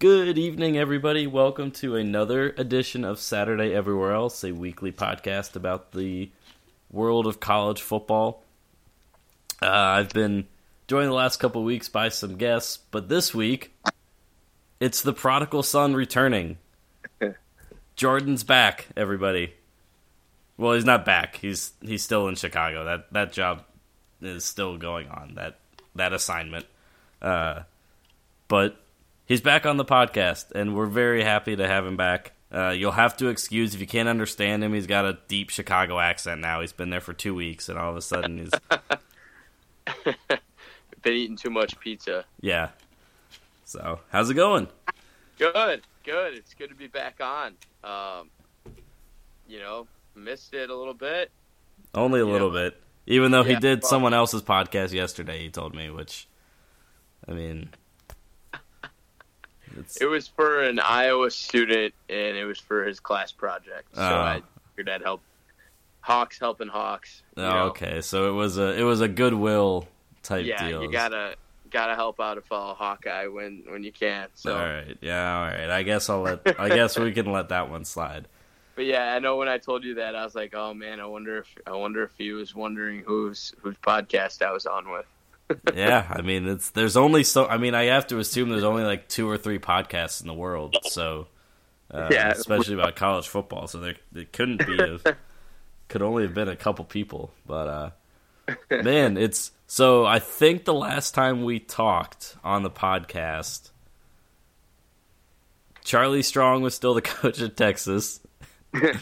Good evening, everybody. Welcome to another edition of Saturday Everywhere Else, a weekly podcast about the world of college football. I've been joined the last couple of weeks by some guests, but this week, it's the prodigal son returning. Jordan's back, everybody. Well, he's not back. He's still in Chicago. That job is still going on, that assignment. But he's back on the podcast, and we're very happy to have him back. You'll have to excuse if you can't understand him. He's got a deep Chicago accent now. He's been there for 2 weeks, and all of a sudden he's... been eating too much pizza. Yeah. So, how's it going? Good. It's good to be back on. Missed it a little bit. Only a little bit. Even though he did someone else's podcast yesterday, he told me, which, I mean... It was for an Iowa student, and it was for his class project. So I figured I'd help. Hawks helping Hawks. Okay. So it was a goodwill type deal. Yeah, you gotta help out a fellow Hawkeye when you can. So all right. I guess we can let that one slide. But yeah, I know when I told you that, I was like, oh man, I wonder if he was wondering whose podcast I was on with. Yeah, I mean, I have to assume there's only like 2 or 3 podcasts in the world, so especially about college football. So it couldn't be, could only have been a couple people. But man, I think the last time we talked on the podcast, Charlie Strong was still the coach at Texas.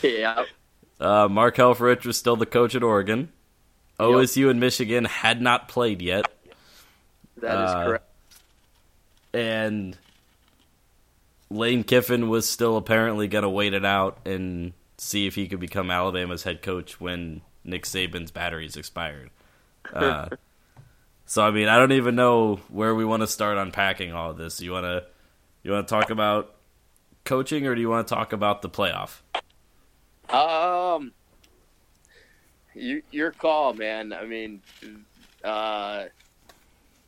Yeah, Mark Helfrich was still the coach at Oregon. OSU and Michigan had not played yet. That is correct. And Lane Kiffin was still apparently going to wait it out and see if he could become Alabama's head coach when Nick Saban's batteries expired. So, I mean, I don't even know where we want to start unpacking all of this. You want to talk about coaching, or do you want to talk about the playoff? Your call, man. I mean,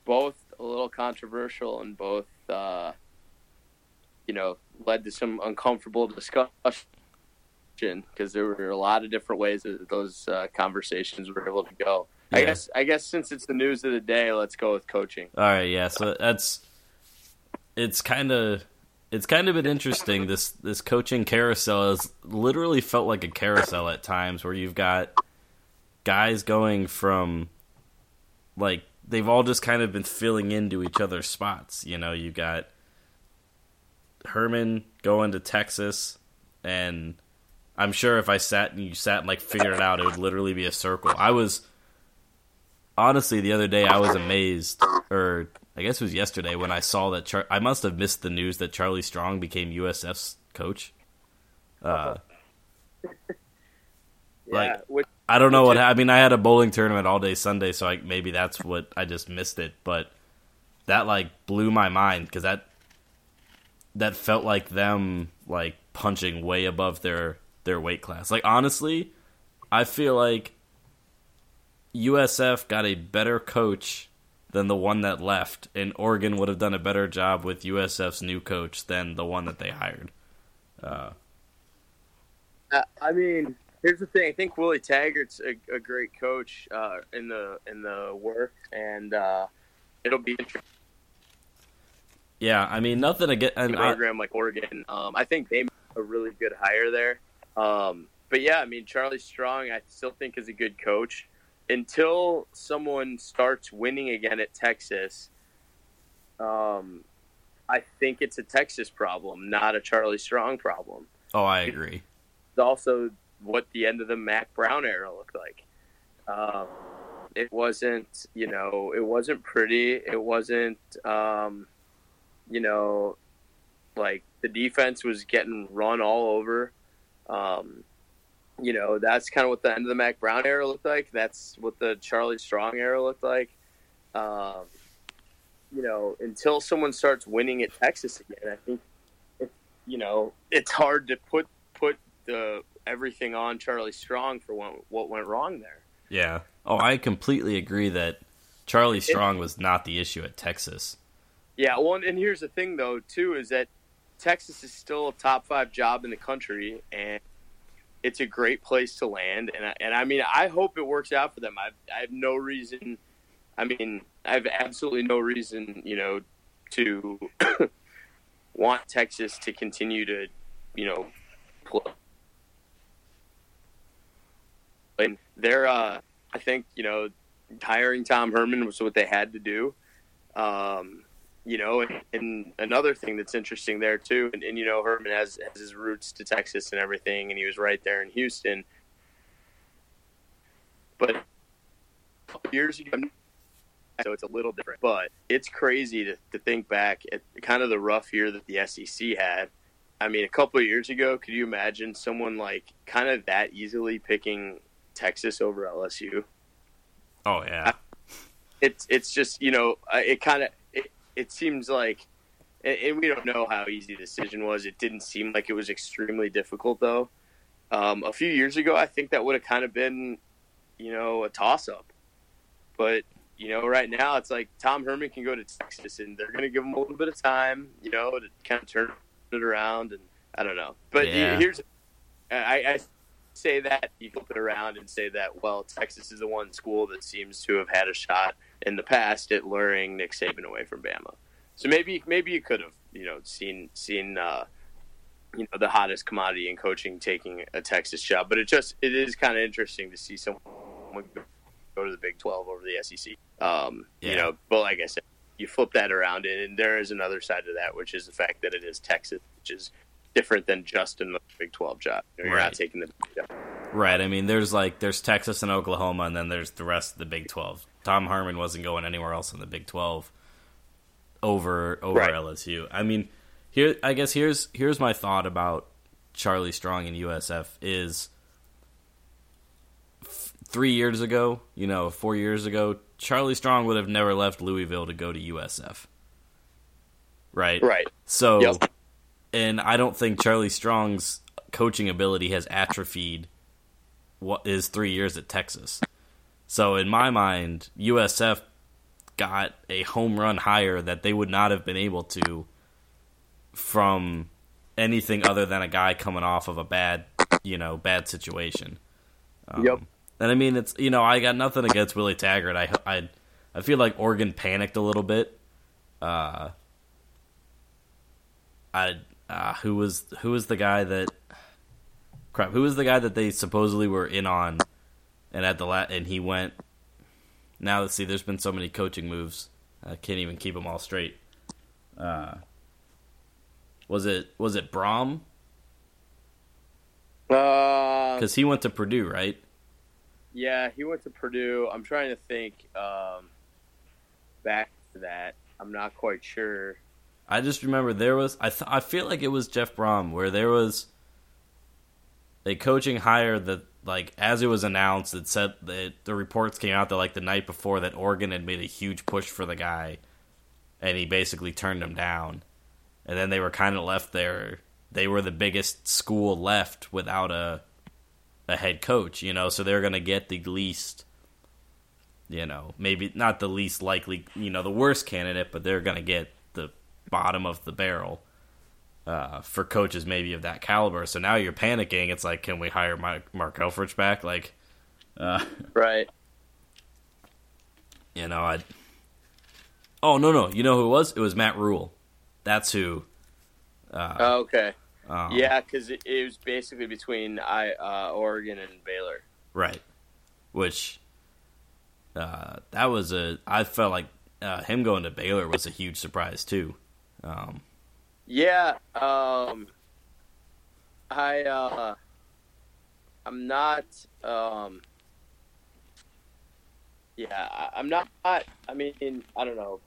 both a little controversial, and both, led to some uncomfortable discussion, because there were a lot of different ways that those conversations were able to go. Yeah. I guess since it's the news of the day, let's go with coaching. All right, yeah. So it's kind of been interesting. This coaching carousel has literally felt like a carousel at times, where you've got guys going from, like, they've all just kind of been filling into each other's spots. You know, you got Herman going to Texas, and I'm sure if I sat and you sat and, like, figured it out, it would literally be a circle. I was, honestly, the other day I was amazed, or I guess it was yesterday, when I saw that, I must have missed the news that Charlie Strong became USF's coach. I don't know what happened. I mean, I had a bowling tournament all day Sunday, so maybe that's what I just missed it. But that, blew my mind, because that felt like them, punching way above their weight class. Honestly, I feel like USF got a better coach than the one that left, and Oregon would have done a better job with USF's new coach than the one that they hired. Here's the thing. I think Willie Taggart's a great coach in the work, and it'll be interesting. Yeah, I mean, nothing against a program like Oregon. I think they made a really good hire there. But yeah, I mean, Charlie Strong, I still think, is a good coach. Until someone starts winning again at Texas, I think it's a Texas problem, not a Charlie Strong problem. Oh, I agree. It's also what the end of the Mac Brown era looked like. It wasn't, it wasn't pretty. It wasn't, the defense was getting run all over. That's kind of what the end of the Mac Brown era looked like. That's what the Charlie Strong era looked like. Until someone starts winning at Texas again, I think, it's hard to put the everything on Charlie Strong for what went wrong there. Yeah. Oh, I completely agree that Charlie Strong was not the issue at Texas. Yeah, well, and here's the thing, though, too, is that Texas is still a top five job in the country, and it's a great place to land. And I mean, I hope it works out for them. I have no reason. I mean, I have absolutely no reason, you know, to want Texas to continue to, you know, play. And they're, I think, you know, hiring Tom Herman was what they had to do. You know, and another thing that's interesting there, too, and you know, Herman has his roots to Texas and everything, and he was right there in Houston. But years ago, so it's a little different. But it's crazy to think back at kind of the rough year that the SEC had. I mean, a couple of years ago, could you imagine someone like kind of that easily picking Texas over LSU? Oh, yeah. It's just, you know, it kind of – it seems like, and we don't know how easy the decision was. It didn't seem like it was extremely difficult, though. A few years ago, I think that would have kind of been, you know, a toss-up. But, you know, right now it's like Tom Herman can go to Texas, and they're going to give him a little bit of time, you know, to kind of turn it around. And I don't know. But yeah. I say that, you flip it around and say that, well, Texas is the one school that seems to have had a shot in the past at luring Nick Saban away from Bama. So maybe you could have, you know, seen you know, the hottest commodity in coaching taking a Texas job. But it is kind of interesting to see someone go to the Big 12 over the SEC. You know, but like I said, you flip that around, and there is another side to that, which is the fact that it is Texas, which is different than just in the Big 12 job. You're not taking the Big 12. Right. I mean, there's Texas and Oklahoma, and then there's the rest of the Big 12. Tom Herman wasn't going anywhere else in the Big 12 over LSU. I mean, here's my thought about Charlie Strong and USF is 3 years ago, you know, 4 years ago, Charlie Strong would have never left Louisville to go to USF. Right? Right. So, yep. And I don't think Charlie Strong's coaching ability has atrophied what is 3 years at Texas. So in my mind, USF got a home run hire that they would not have been able to from anything other than a guy coming off of a bad situation. Yep. And I mean, it's, you know, I got nothing against Willie Taggart. I feel like Oregon panicked a little bit. Who was the guy that crap? Who was the guy that they supposedly were in on? And at the and he went. Now let's see. There's been so many coaching moves. I can't even keep them all straight. Was it Brom? Because he went to Purdue, right? Yeah, he went to Purdue. I'm trying to think. Back to that, I'm not quite sure. I just remember there was. I feel like it was Jeff Brom, where there was a coaching hire that. Like, as it was announced, it said that the reports came out that, like, the night before that Oregon had made a huge push for the guy, and he basically turned him down. And then they were kind of left there. They were the biggest school left without a head coach, you know, so they're going to get the least, you know, maybe not the least likely, you know, the worst candidate, but they're going to get the bottom of the barrel. For coaches maybe of that caliber. So now you're panicking. It's like, can we hire Mark Helfrich back? Like, right. You know, oh, no. You know who it was? It was Matt Rhule. That's who. Okay. Yeah, because it was basically between Oregon and Baylor. Right. Which, that was I felt like him going to Baylor was a huge surprise, too. Yeah, I'm not. I mean, I don't know.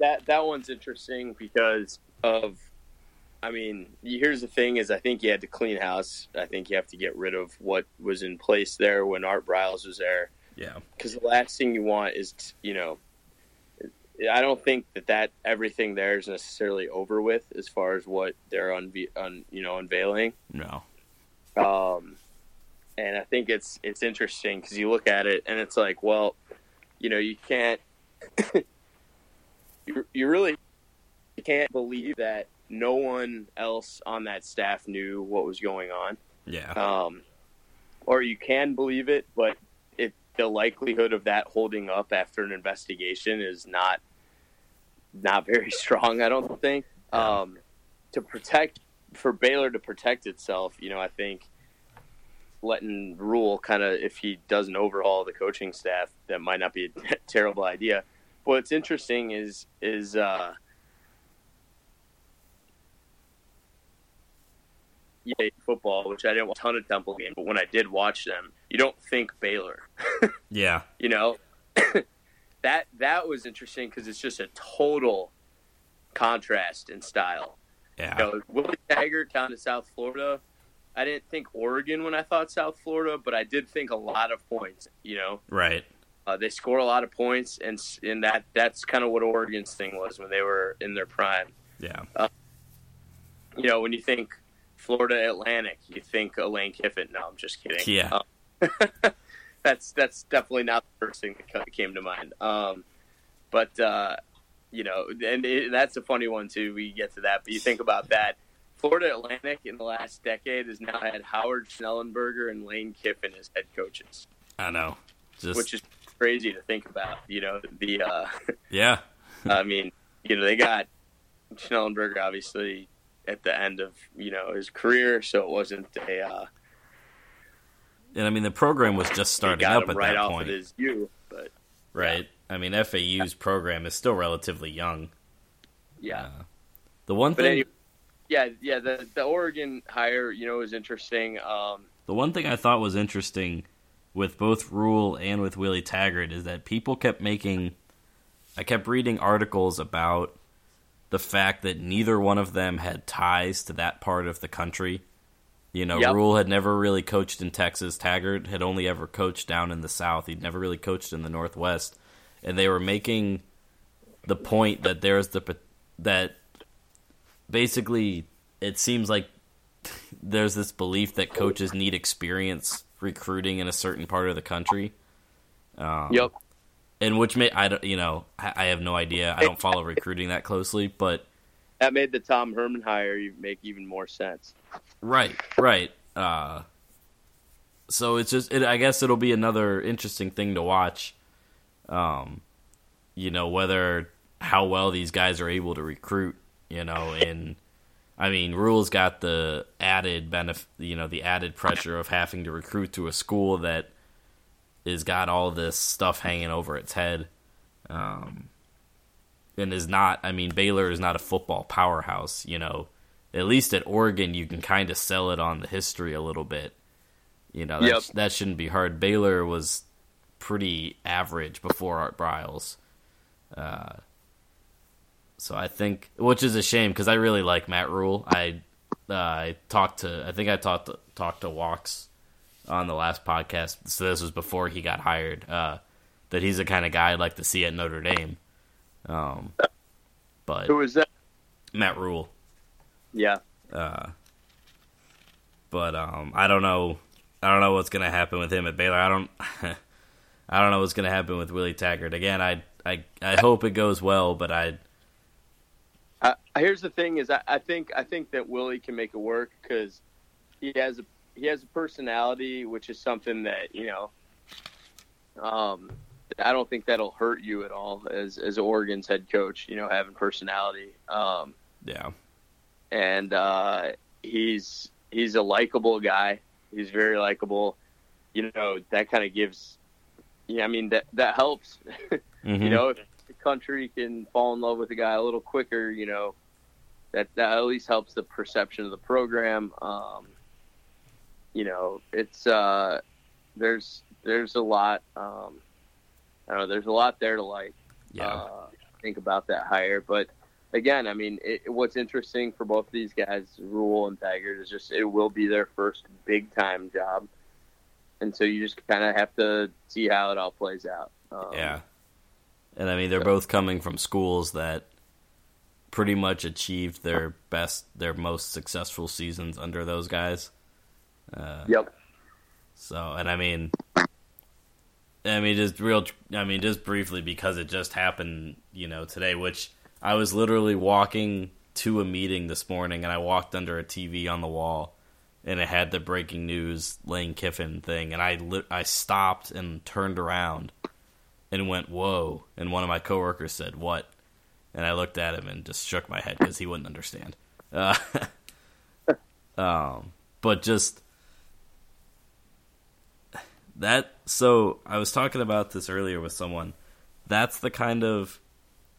That one's interesting because of. I mean, here's the thing: is I think you had to clean house. I think you have to get rid of what was in place there when Art Briles was there. Yeah. Because the last thing you want is you know. I don't think that everything there is necessarily over with as far as what they're unveiling. No. And I think it's interesting because you look at it and it's like, well, you know, you can't – you really can't believe that no one else on that staff knew what was going on. Yeah. Or you can believe it, but the likelihood of that holding up after an investigation is not very strong, I don't think. Yeah. For Baylor to protect itself, I think letting Rhule if he doesn't overhaul the coaching staff, that might not be a terrible idea. But what's interesting is football, which I didn't watch a ton of Temple games, but when I did watch them, you don't think Baylor. Yeah. That was interesting because it's just a total contrast in style. Yeah. Willie Taggart down to South Florida. I didn't think Oregon when I thought South Florida, but I did think a lot of points, Right. They score a lot of points, and that's kind of what Oregon's thing was when they were in their prime. Yeah. When you think Florida Atlantic, you think Lane Kiffin. No, I'm just kidding. Yeah. That's definitely not the first thing that came to mind. That's a funny one, too. We get to that. But you think about that. Florida Atlantic in the last decade has now had Howard Schnellenberger and Lane Kiffin as head coaches. I know. Which is crazy to think about, Yeah. They got Schnellenberger, obviously, at the end of, his career, so it wasn't a... And, the program was just starting up at that point. Right. Yeah. FAU's program is still relatively young. Yeah. The one thing... Anyway, the Oregon hire, is interesting. The one thing I thought was interesting with both Rhule and with Willie Taggart is that people kept making... I kept reading articles about the fact that neither one of them had ties to that part of the country. Rhule had never really coached in Texas. Taggart had only ever coached down in the South. He'd never really coached in the Northwest. And they were making the point that basically it seems like there's this belief that coaches need experience recruiting in a certain part of the country. And which I have no idea. I don't follow recruiting that closely, but that made the Tom Herman hire make even more sense. Right. So it's just, I guess it'll be another interesting thing to watch. Whether how well these guys are able to recruit. Rhule's got the added benefit, the added pressure of having to recruit to a school that is got all this stuff hanging over its head, and is not, Baylor is not a football powerhouse, At least at Oregon, you can kind of sell it on the history a little bit. That shouldn't be hard. Baylor was pretty average before Art Briles. So I think, which is a shame, because I really like Matt Rhule. I talked to Walks on the last podcast, so this was before he got hired, that he's the kind of guy I'd like to see at Notre Dame. But who was that? Matt Rhule. Yeah. I don't know. I don't know what's gonna happen with him at Baylor. I don't know what's gonna happen with Willie Taggart. Again, I hope it goes well, but here's the thing: is I think that Willie can make it work because he has a personality, which is something that I don't think that'll hurt you at all as Oregon's head coach. Having personality. Yeah. And he's a likable guy. He's very likable. That kind of gives. That helps. Mm-hmm. If the country can fall in love with a guy a little quicker, that at least helps the perception of the program. It's there's a lot. I don't know. There's a lot there to like. Yeah. Think about that hire, but. Again, what's interesting for both of these guys, Rhule and Taggart, is just it will be their first big-time job. And so you just kind of have to see how it all plays out. Yeah. And, they're both coming from schools that pretty much achieved their best, their most successful seasons under those guys. Yep. So, and just briefly because it just happened, today, which... I was literally walking to a meeting this morning, and I walked under a TV on the wall, and it had the breaking news Lane Kiffin thing, and I stopped and turned around and went, whoa, and one of my coworkers said, what? And I looked at him and just shook my head because he wouldn't understand. But just that, so I was talking about this earlier with someone. That's the kind of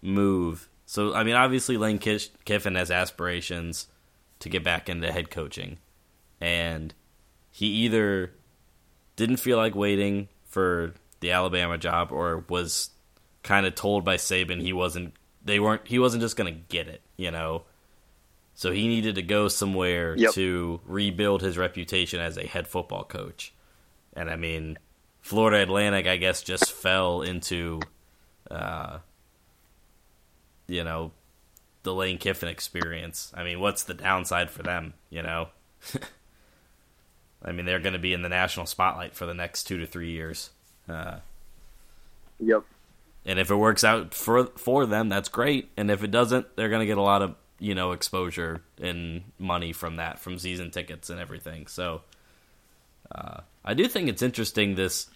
move. So, I mean, obviously Lane Kiffin has aspirations to get back into head coaching. And he either didn't feel like waiting for the Alabama job or was kind of told by Saban he wasn't just going to get it, you know? So he needed to go somewhere to rebuild his reputation as a head football coach. And, I mean, Florida Atlantic, I guess, just fell into, the Lane Kiffin experience. I mean, what's the downside for them, you know? I mean, they're going to be in the national spotlight for the next 2 to 3 years. Yep. And if it works out for them, that's great. And if it doesn't, they're going to get a lot of, exposure and money from that, from season tickets and everything. So I do think it's interesting, this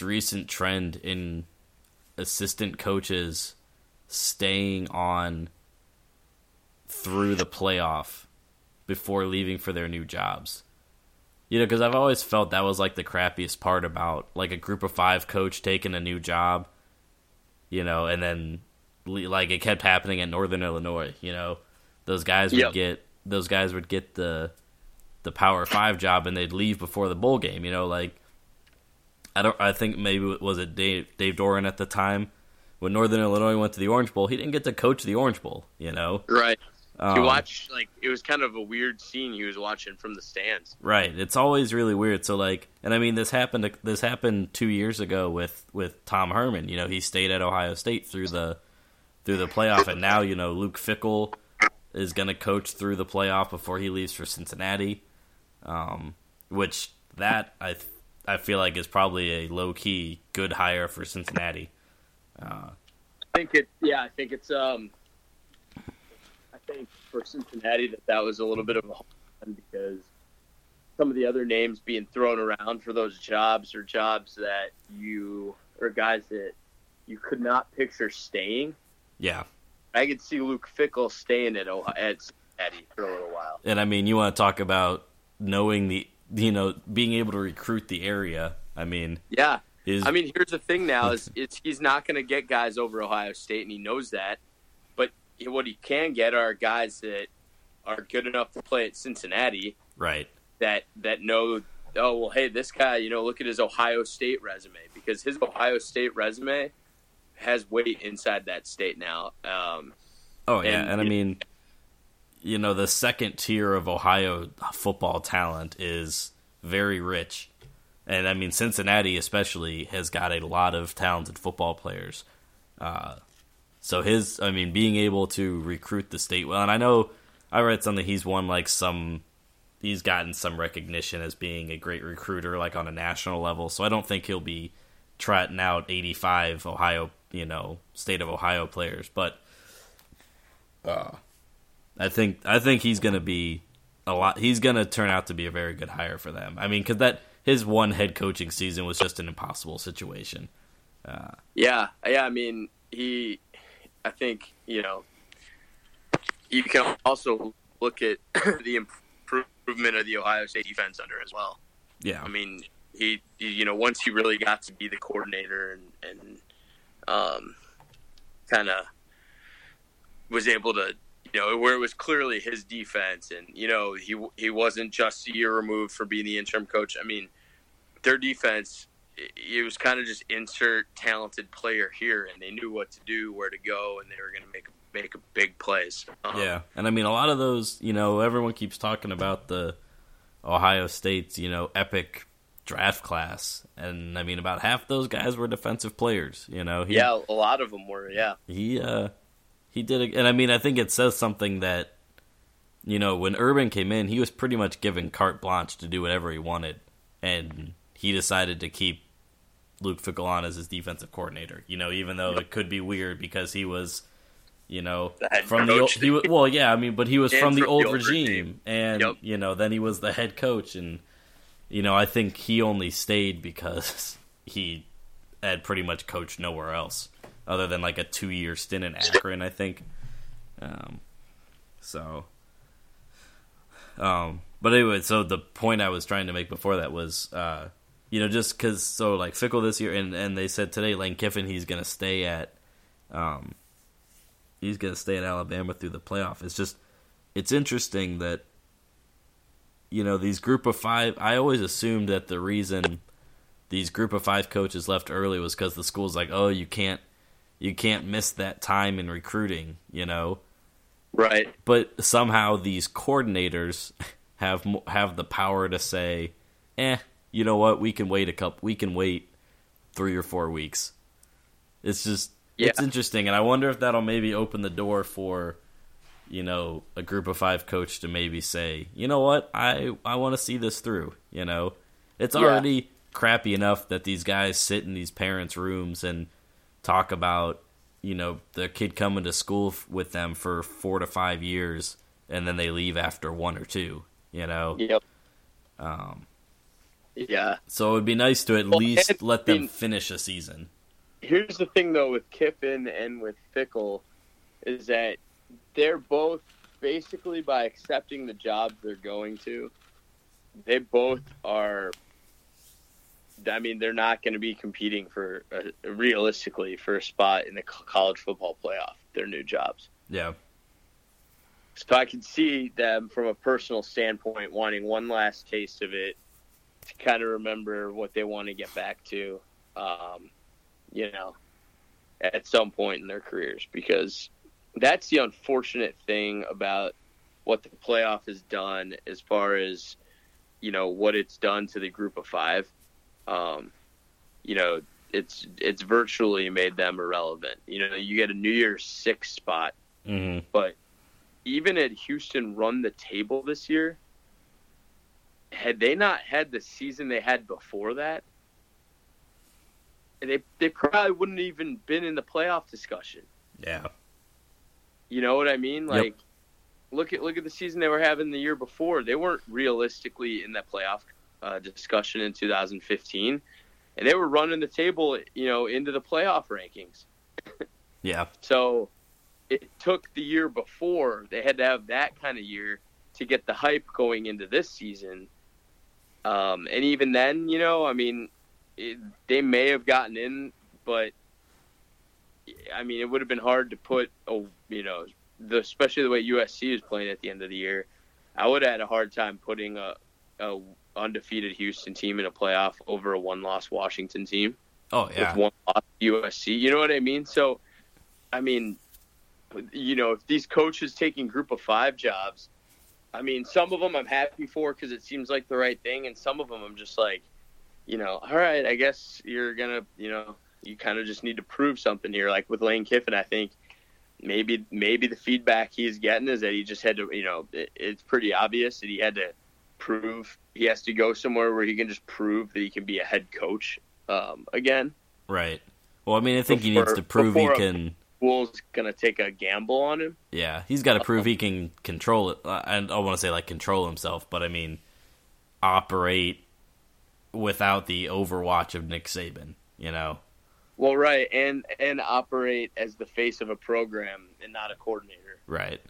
recent trend in assistant coaches staying on through the playoff before leaving for their new jobs. Because I've always felt that was like the crappiest part about like a group of five coach taking a new job. And then like it kept happening at Northern Illinois. Those guys would get the Power Five job and they'd leave before the bowl game. I think maybe was it Dave Doran at the time when Northern Illinois went to the Orange Bowl. He didn't get to coach the Orange Bowl. Right. He watched, it was kind of a weird scene he was watching from the stands. Right. It's always really weird. So, and I mean, this happened 2 years ago with Tom Herman. He stayed at Ohio State through the playoff, and now, Luke Fickell is going to coach through the playoff before he leaves for Cincinnati, which that I feel like is probably a low-key good hire for Cincinnati. I think for Cincinnati that was a little bit of a home run because some of the other names being thrown around for those jobs are jobs that guys that you could not picture staying. Yeah. I could see Luke Fickell staying at Cincinnati for a little while. And I mean, you want to talk about knowing being able to recruit the area. I mean, yeah. Here's the thing now is he's not going to get guys over Ohio State, and he knows that. What he can get are guys that are good enough to play at Cincinnati, right? That know. Oh well, hey, this guy, look at his Ohio State resume, because his Ohio State resume has weight inside that state now. The second tier of Ohio football talent is very rich, and I mean Cincinnati especially has got a lot of talented football players. So being able to recruit the state well, and I know I read something he's gotten some recognition as being a great recruiter, on a national level. So I don't think he'll be trotting out 85 state of Ohio players, but I think he's going to be a lot. He's going to turn out to be a very good hire for them. I mean, because his one head coaching season was just an impossible situation. I think, you can also look at the improvement of the Ohio State defense under as well. Yeah. I mean, he once he really got to be the coordinator and kind of was able to, where it was clearly his defense and, he wasn't just a year removed from being the interim coach. I mean, their defense – it was kind of just insert talented player here, and they knew what to do, where to go, and they were going to make big plays. And I mean, a lot of those, everyone keeps talking about the Ohio State's, epic draft class, and I mean, about half those guys were defensive players. A lot of them were. Yeah, he did, and I mean, I think it says something that when Urban came in, he was pretty much given carte blanche to do whatever he wanted, and he decided to keep Luke Fickell on as his defensive coordinator, even though it could be weird because he was, you know, from the old, he was, well, yeah, I mean, but he was from the old regime, and yep. you know, then he was the head coach, and you know, I think he only stayed because he had pretty much coached nowhere else other than like a 2-year stint in Akron, I think. But anyway, so the point I was trying to make before that was, you know, just because, so like Fickell this year, and they said today, Lane Kiffin, he's going to stay at Alabama through the playoff. It's just, it's interesting that, you know, these group of five, I always assumed that the reason these group of five coaches left early was because the school's like, oh, you can't miss that time in recruiting, you know? Right. But somehow these coordinators have the power to say, you know what? We can wait we can wait 3 or 4 weeks. It's just, it's interesting. And I wonder if that'll maybe open the door for, you know, a group of five coach to maybe say, you know what? I want to see this through, you know, it's already crappy enough that these guys sit in these parents' rooms and talk about, you know, the kid coming to school with them for 4 to 5 years, and then they leave after 1 or 2, you know? Yep. Yeah. So it would be nice to at least let them finish a season. Here's the thing, though, with Kiffin and with Fickell, is that they're both basically, by accepting the jobs they're going to, they both are... I mean, they're not going to be competing for realistically for a spot in the college football playoff. Their new jobs. Yeah. So I can see them from a personal standpoint wanting one last taste of it to kind of remember what they want to get back to, you know, at some point in their careers, because that's the unfortunate thing about what the playoff has done as far as, you know, what it's done to the group of five. You know, it's virtually made them irrelevant. You know, you get a New Year's 6 spot, mm-hmm. but even had Houston run the table this year, had they not had the season they had before that, they probably wouldn't even been in the playoff discussion. Yeah. You know what I mean? Like, yep. look at the season they were having the year before. They weren't realistically in that playoff discussion in 2015, and they were running the table, you know, into the playoff rankings. Yeah. So it took the year before, they had to have that kind of year to get the hype going into this season. And even then, you know, I mean, they may have gotten in, but I mean, it would have been hard to put, you know, especially the way USC is playing at the end of the year. I would have had a hard time putting a undefeated Houston team in a playoff over a one-loss Washington team. Oh, yeah. With one loss USC. You know what I mean? So, I mean, you know, if these coaches taking group of five jobs, I mean, some of them I'm happy for because it seems like the right thing, and some of them I'm just like, you know, all right, I guess you're going to, you know, you kind of just need to prove something here. Like with Lane Kiffin, I think maybe the feedback he's getting is that he just had to, you know, it's pretty obvious that he had to prove, he has to go somewhere where he can just prove that he can be a head coach again. Right. Well, I mean, I think he needs to prove he can. Bull's gonna take a gamble on him. Yeah, he's got to prove he can control it. I don't want to say like control himself, but I mean operate without the overwatch of Nick Saban. You know. Well, right, and operate as the face of a program and not a coordinator. Right.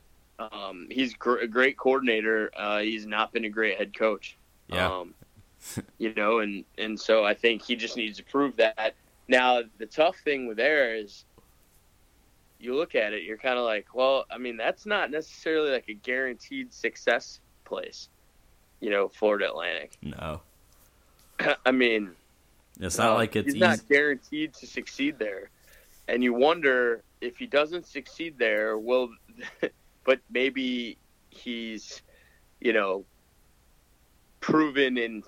He's a great coordinator. He's not been a great head coach. Yeah. You know, and so I think he just needs to prove that. Now, the tough thing with there is you look at it, you're kind of like, well, I mean, that's not necessarily like a guaranteed success place, you know, Florida Atlantic. No. I mean, it's not like it's he's not guaranteed to succeed there. And you wonder if he doesn't succeed there, will – but maybe he's, you know, proven in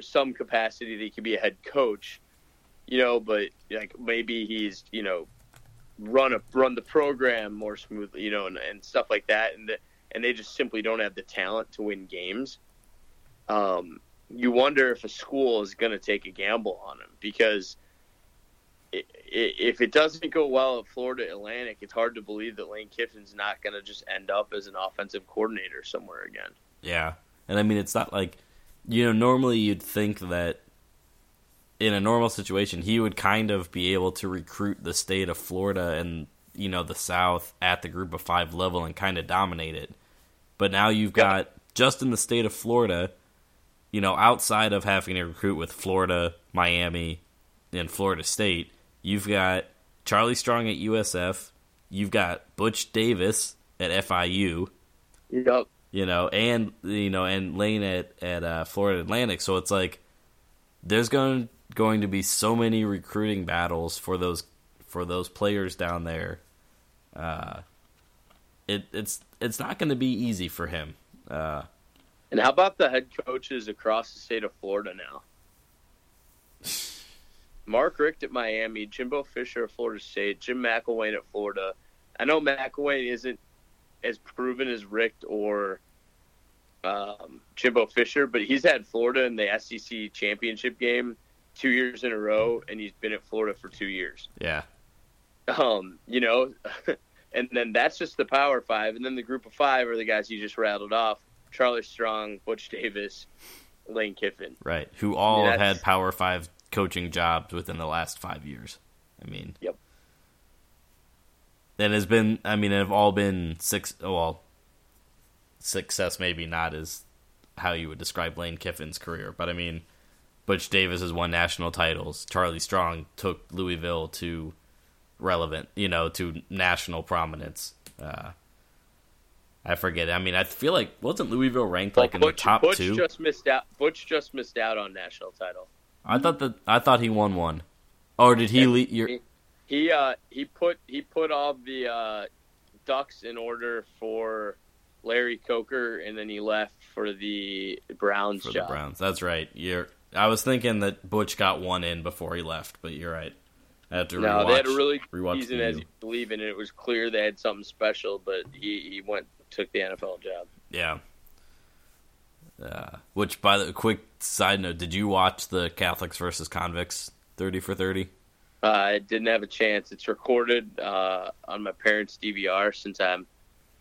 some capacity that he could be a head coach, you know, but like maybe he's, you know, run the program more smoothly, you know, and stuff like that. And they just simply don't have the talent to win games. You wonder if a school is going to take a gamble on him because if it doesn't go well at Florida Atlantic, it's hard to believe that Lane Kiffin's not going to just end up as an offensive coordinator somewhere again. Yeah, and I mean, it's not like, you know, normally you'd think that in a normal situation, he would kind of be able to recruit the state of Florida and, you know, the South at the Group of Five level and kind of dominate it. But now you've got, just in the state of Florida, you know, outside of having to recruit with Florida, Miami, and Florida State, you've got Charlie Strong at USF, you've got Butch Davis at FIU, yep. and Lane at Florida Atlantic. So it's like there's going to be so many recruiting battles for those players down there. It's not going to be easy for him. And how about the head coaches across the state of Florida now? Mark Richt at Miami, Jimbo Fisher at Florida State, Jim McElwain at Florida. I know McElwain isn't as proven as Richt or Jimbo Fisher, but he's had Florida in the SEC championship game 2 years in a row, and he's been at Florida for 2 years. Yeah. You know, and then that's just the Power Five, and then the Group of Five are the guys you just rattled off: Charlie Strong, Butch Davis, Lane Kiffin. Right, who all had Power Five coaching jobs within the last 5 years. I mean, yep. And has been, I mean, have all been success, maybe not as how you would describe Lane Kiffin's career, but I mean, Butch Davis has won national titles. Charlie Strong took Louisville to relevant, you know, to national prominence. I forget. I mean, I feel like, wasn't Louisville ranked like in the top two? Butch just missed out on national title. I thought he won one. Or did he lead your... He put all the ducks in order for Larry Coker, and then he left for the Browns job. For the Browns, that's right. I was thinking that Butch got one in before he left, but you're right. I have to rewatch. No, they had a really good season, as you believe in, and it was clear they had something special, but he took the NFL job. Yeah. Which, by the quick side note, did you watch the Catholics versus Convicts 30 for 30? I didn't have a chance. It's recorded on my parents' DVR since I'm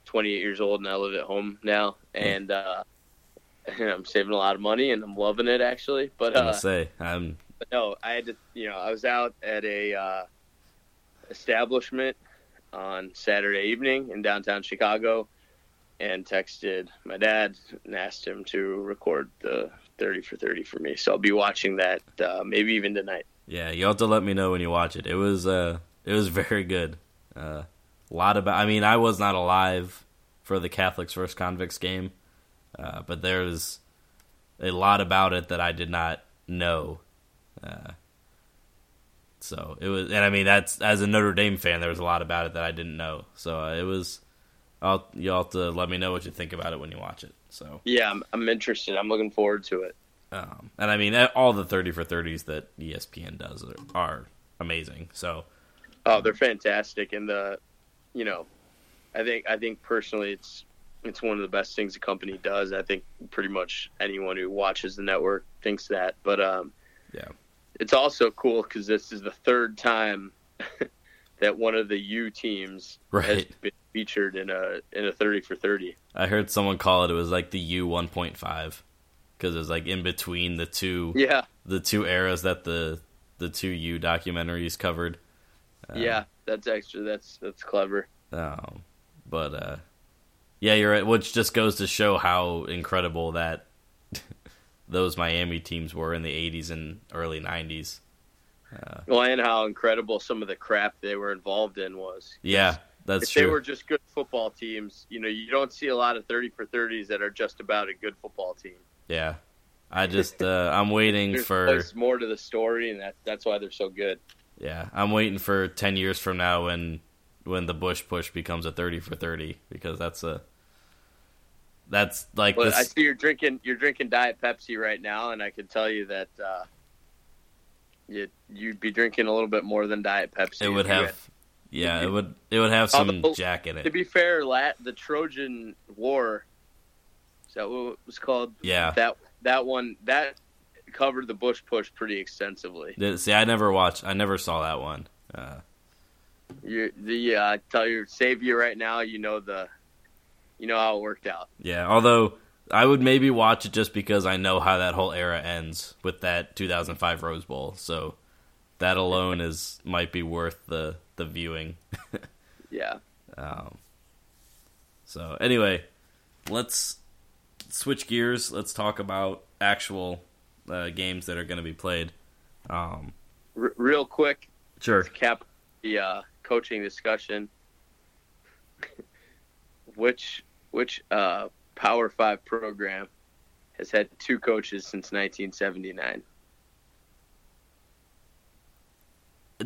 28 years old and I live at home now. And I'm saving a lot of money and I'm loving it, actually. But I was out at a establishment on Saturday evening in downtown Chicago and texted my dad and asked him to record the 30 for 30 for me. So I'll be watching that maybe even tonight. Yeah, you'll have to let me know when you watch it. It was very good. I mean, I was not alive for the Catholics versus Convicts game, but there's a lot about it that I did not know. So it was, and I mean, that's, as a Notre Dame fan, there was a lot about it that I didn't know. So you'll have to let me know what you think about it when you watch it. So yeah, I'm interested. I'm looking forward to it. And I mean, all the 30 for 30s that ESPN does are amazing. So, oh, they're fantastic. And I think personally, it's one of the best things the company does. I think pretty much anyone who watches the network thinks that. But yeah, it's also cool because this is the third time that one of the U teams has been featured in a 30 for 30. I heard someone call it was like the U 1.5. Because it was like in between the two eras that the two U documentaries covered. Yeah, that's extra. That's clever. But yeah, you're right. Which just goes to show how incredible that those Miami teams were in the '80s and early '90s. Well, and how incredible some of the crap they were involved in was. Yeah, that's true. If they were just good football teams, you know, you don't see a lot of 30 for 30s that are just about a good football team. Yeah, I just I'm waiting for. There's more to the story, and that's why they're so good. Yeah, I'm waiting for 10 years from now when the Bush push becomes a 30 for 30, because that's like. Well, I see you're drinking Diet Pepsi right now, and I can tell you that you'd be drinking a little bit more than Diet Pepsi. It would have. Yeah, it would have some Jack in it. To be fair, the Trojan War. Is that what it was called? Yeah. That one, that covered the Bush push pretty extensively. See, I never saw that one. I tell you, save you right now. You know how it worked out. Yeah, although I would maybe watch it just because I know how that whole era ends with that 2005 Rose Bowl. So that alone might be worth the viewing. Yeah. So anyway, let's switch gears. Let's talk about actual games that are going to be played. Real quick. Sure. To cap the coaching discussion. Which Power 5 program has had two coaches since 1979?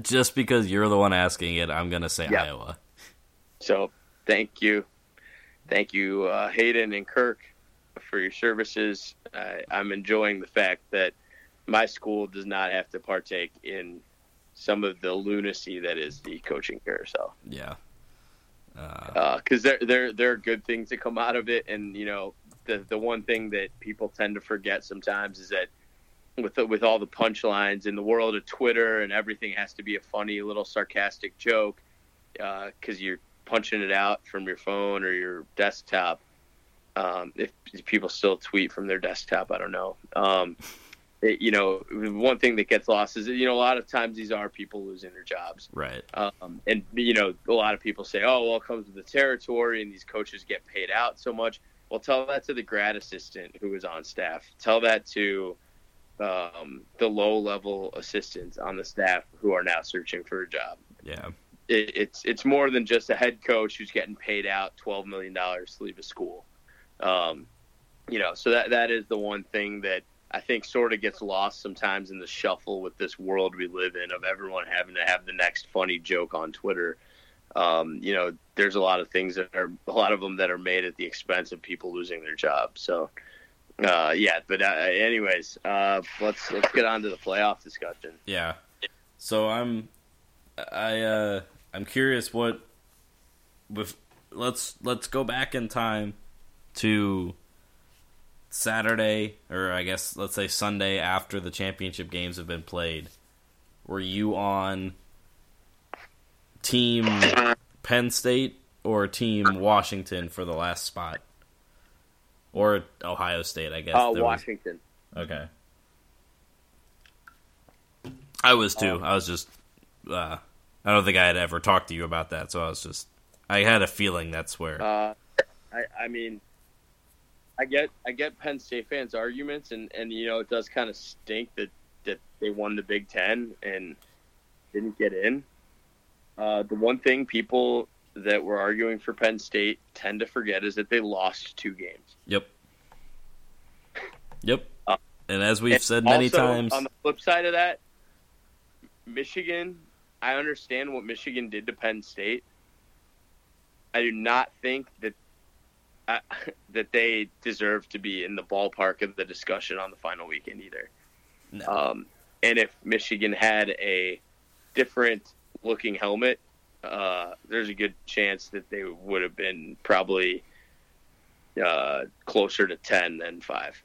Just because you're the one asking it, I'm going to say Iowa. So, thank you. Thank you, Hayden and Kirk, for your services. I'm enjoying the fact that my school does not have to partake in some of the lunacy that is the coaching carousel. Yeah. Because there are good things that come out of it, and you know the one thing that people tend to forget sometimes is that with all the punchlines in the world of Twitter and everything has to be a funny little sarcastic joke because you're punching it out from your phone or your desktop. If people still tweet from their desktop, I don't know. One thing that gets lost is, a lot of times these are people losing their jobs. Right. And a lot of people say, oh, well, it comes with the territory and these coaches get paid out so much. Well, tell that to the grad assistant who is on staff. Tell that to the low-level assistants on the staff who are now searching for a job. Yeah. It's more than just a head coach who's getting paid out $12 million to leave a school. So that is the one thing that I think sort of gets lost sometimes in the shuffle with this world we live in of everyone having to have the next funny joke on Twitter. There's a lot of things that are made at the expense of people losing their jobs. So, let's get on to the playoff discussion. Yeah. So I'm curious let's go back in time to Saturday, or I guess let's say Sunday after the championship games have been played. Were you on team Penn State or team Washington for the last spot? Or Ohio State, I guess. Oh, Washington. Okay. I was too. I was just... I don't think I had ever talked to you about that, so I was just... I had a feeling that's where... I get Penn State fans' arguments, and it does kind of stink that they won the Big Ten and didn't get in. The one thing people that were arguing for Penn State tend to forget is that they lost two games. Yep. And as we've said many times... On the flip side of that, Michigan, I understand what Michigan did to Penn State. I do not think that they deserve to be in the ballpark of the discussion on the final weekend either. No. And if Michigan had a different looking helmet, there's a good chance that they would have been probably closer to 10 than 5.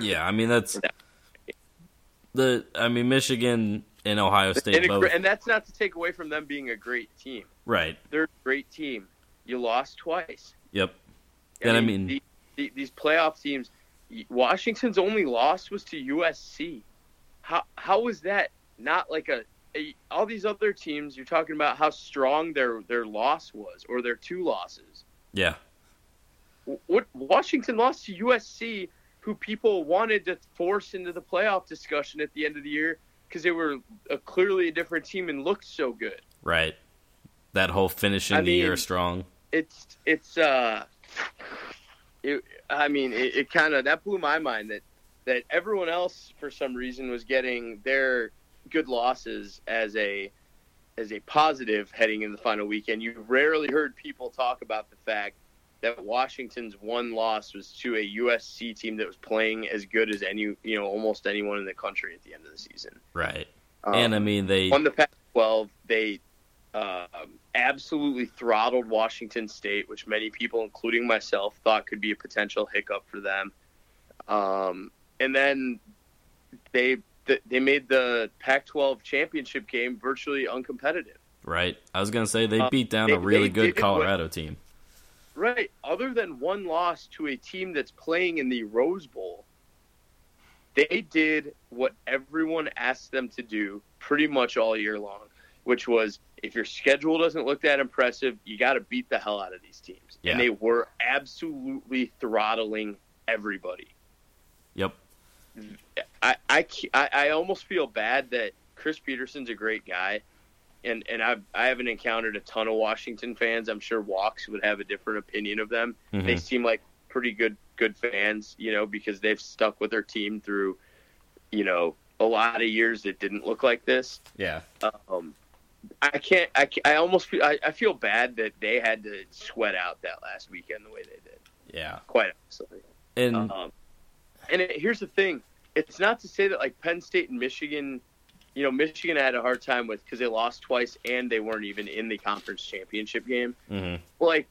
Yeah, I mean Michigan and Ohio State both. And that's not to take away from them being a great team. Right. They're a great team. You lost twice. Yep. These playoff teams. Washington's only loss was to USC. How was that not like all these other teams? You're talking about how strong their loss was, or their two losses. Yeah. What Washington lost to USC, who people wanted to force into the playoff discussion at the end of the year because they were clearly a different team and looked so good. Right. That whole finishing the year strong. It kind of, that blew my mind that everyone else for some reason was getting their good losses as a positive heading in the final weekend. You rarely heard people talk about the fact that Washington's one loss was to a USC team that was playing as good as almost anyone in the country at the end of the season. Right. They won the Pac-12. They absolutely throttled Washington State, which many people, including myself, thought could be a potential hiccup for them. And then they made the Pac-12 championship game virtually uncompetitive. Right. I was going to say they beat down a really good Colorado team. Right. Other than one loss to a team that's playing in the Rose Bowl, they did what everyone asked them to do pretty much all year long, which was if your schedule doesn't look that impressive, you got to beat the hell out of these teams. Yeah. And they were absolutely throttling everybody. Yep. I almost feel bad that Chris Peterson's a great guy, and I haven't encountered a ton of Washington fans. I'm sure Walks would have a different opinion of them. Mm-hmm. They seem like pretty good fans, you know, because they've stuck with their team through, you know, a lot of years that didn't look like this. Yeah. I feel bad that they had to sweat out that last weekend the way they did. Yeah. Quite honestly. And here's the thing. It's not to say that, like, Penn State and Michigan, you know, Michigan I had a hard time with because they lost twice and they weren't even in the conference championship game. Mm-hmm. Like,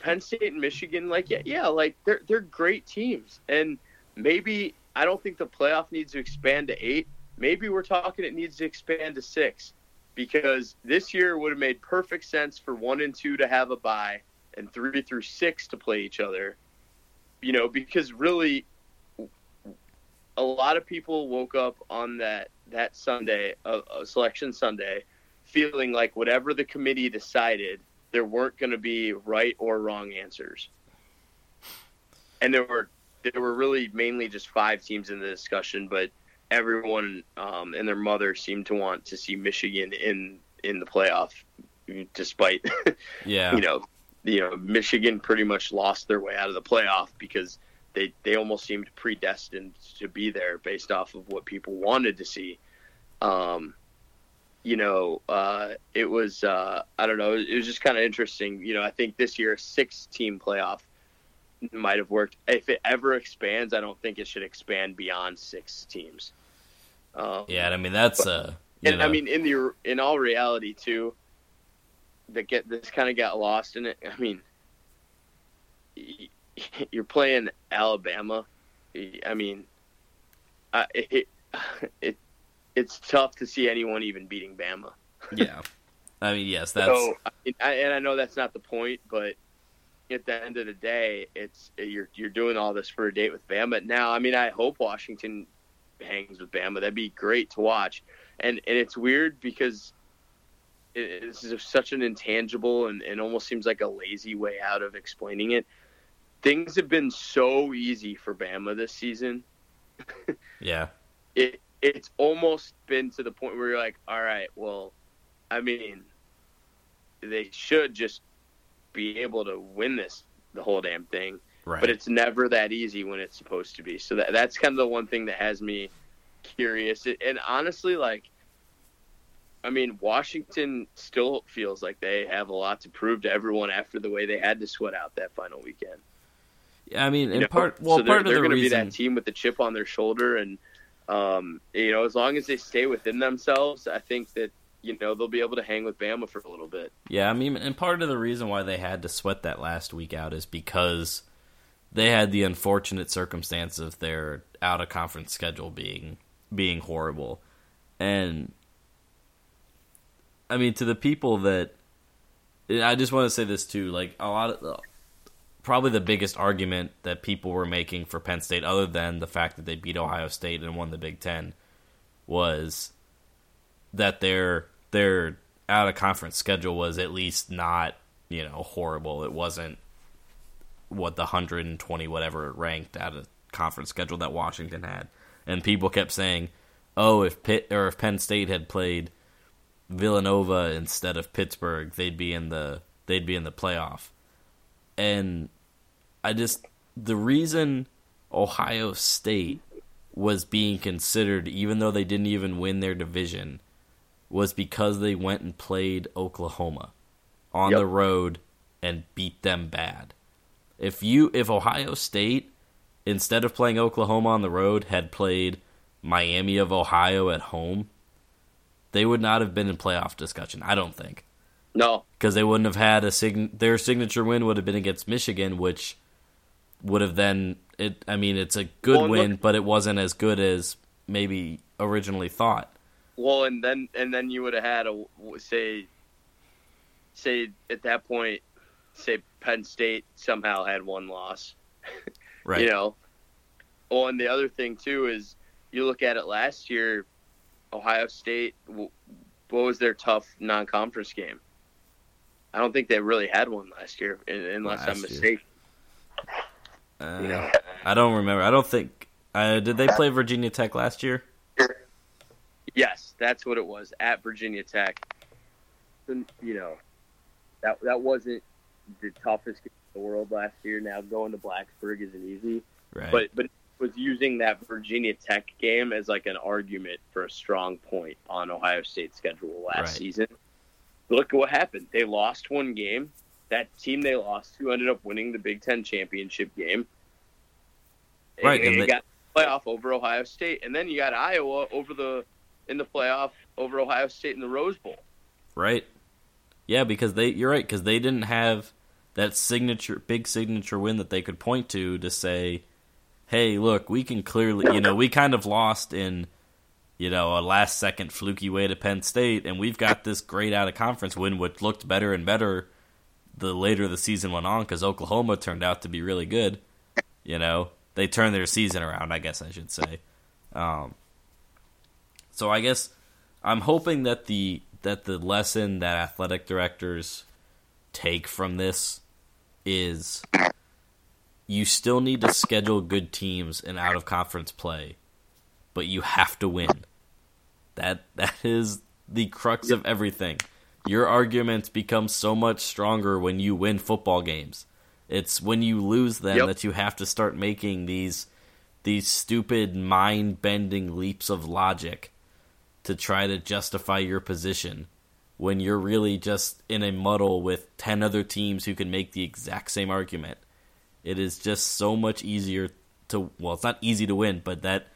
Penn State and Michigan, like, yeah, like, they're great teams. And maybe I don't think the playoff needs to expand to 8. Maybe we're talking it needs to expand to 6 because this year would have made perfect sense for 1 and 2 to have a bye and 3 through 6 to play each other, you know, because really – a lot of people woke up on that Sunday, selection Sunday, feeling like whatever the committee decided, there weren't going to be right or wrong answers. And there were really mainly just 5 teams in the discussion, but everyone and their mother seemed to want to see Michigan in the playoff, despite yeah, you know, Michigan pretty much lost their way out of the playoff because they almost seemed predestined to be there based off of what people wanted to see. It was, I don't know, it was just kind of interesting. You know, I think this year a 6-team playoff might have worked. If it ever expands, I don't think it should expand beyond 6 teams. Yeah, I mean, that's... I mean, in all reality, too, this kind of got lost in it. I mean... You're playing Alabama. I mean, it's tough to see anyone even beating Bama. Yeah, I mean, yes, that's. So, I know that's not the point, but at the end of the day, it's you're doing all this for a date with Bama. Now, I mean, I hope Washington hangs with Bama. That'd be great to watch. And it's weird because this is such an intangible and almost seems like a lazy way out of explaining it. Things have been so easy for Bama this season. Yeah. It's almost been to the point where you're like, all right, well, I mean, they should just be able to win the whole damn thing. Right. But it's never that easy when it's supposed to be. So that's kind of the one thing that has me curious. And honestly, like, I mean, Washington still feels like they have a lot to prove to everyone after the way they had to sweat out that final weekend. I mean, in part, well, so part of the reason they're going to be that team with the chip on their shoulder, and you know, as long as they stay within themselves, I think that you know they'll be able to hang with Bama for a little bit. Yeah, I mean, and part of the reason why they had to sweat that last week out is because they had the unfortunate circumstance of their out of conference schedule being horrible, and I mean, to the people that I just want to say this too, like a lot of. Probably the biggest argument that people were making for Penn State, other than the fact that they beat Ohio State and won the Big Ten, was that their out-of-conference schedule was at least not, you know, horrible. It wasn't what the 120-whatever ranked out-of-conference schedule that Washington had. And people kept saying, oh, if Penn State had played Villanova instead of Pittsburgh, they'd be in the playoff. And the reason Ohio State was being considered, even though they didn't even win their division, was because they went and played Oklahoma on the road and beat them bad. If Ohio State, instead of playing Oklahoma on the road, had played Miami of Ohio at home, they would not have been in playoff discussion, I don't think. No. Because they wouldn't have had their signature win would have been against Michigan, which would have then... it's a good win, but it wasn't as good as maybe originally thought. Well, and then you would have had a say at that point, say Penn State somehow had one loss, right? You know. Well, and the other thing too is you look at it last year, Ohio State. What was their tough non-conference game? I don't think they really had one last year, unless I'm mistaken. You know? I don't remember. I don't think. Did they play Virginia Tech last year? Yes, that's what it was, at Virginia Tech. And, you know, that wasn't the toughest game in the world last year. Now going to Blacksburg isn't easy, right? But it was using that Virginia Tech game as like an argument for a strong point on Ohio State's schedule last season. Look at what happened. They lost one game. That team they lost to ended up winning the Big Ten championship game. Right, and they got the playoff over Ohio State, and then you got Iowa in the playoff over Ohio State in the Rose Bowl. Right. Yeah, because you're right, because they didn't have that big signature win that they could point to say, hey, look, we can clearly, you know, we kind of lost in, you know, a last second fluky way to Penn State, and we've got this great out of conference win, which looked better and better the later the season went on, because Oklahoma turned out to be really good. You know, they turned their season around, I guess I should say. So I guess I'm hoping that the lesson that athletic directors take from this is you still need to schedule good teams in out-of-conference play, but you have to win. That is the crux of everything. Your arguments become so much stronger when you win football games. It's when you lose them that you have to start making these stupid mind-bending leaps of logic to try to justify your position when you're really just in a muddle with 10 other teams who can make the exact same argument. It is just so much easier to... Well, it's not easy to win, but that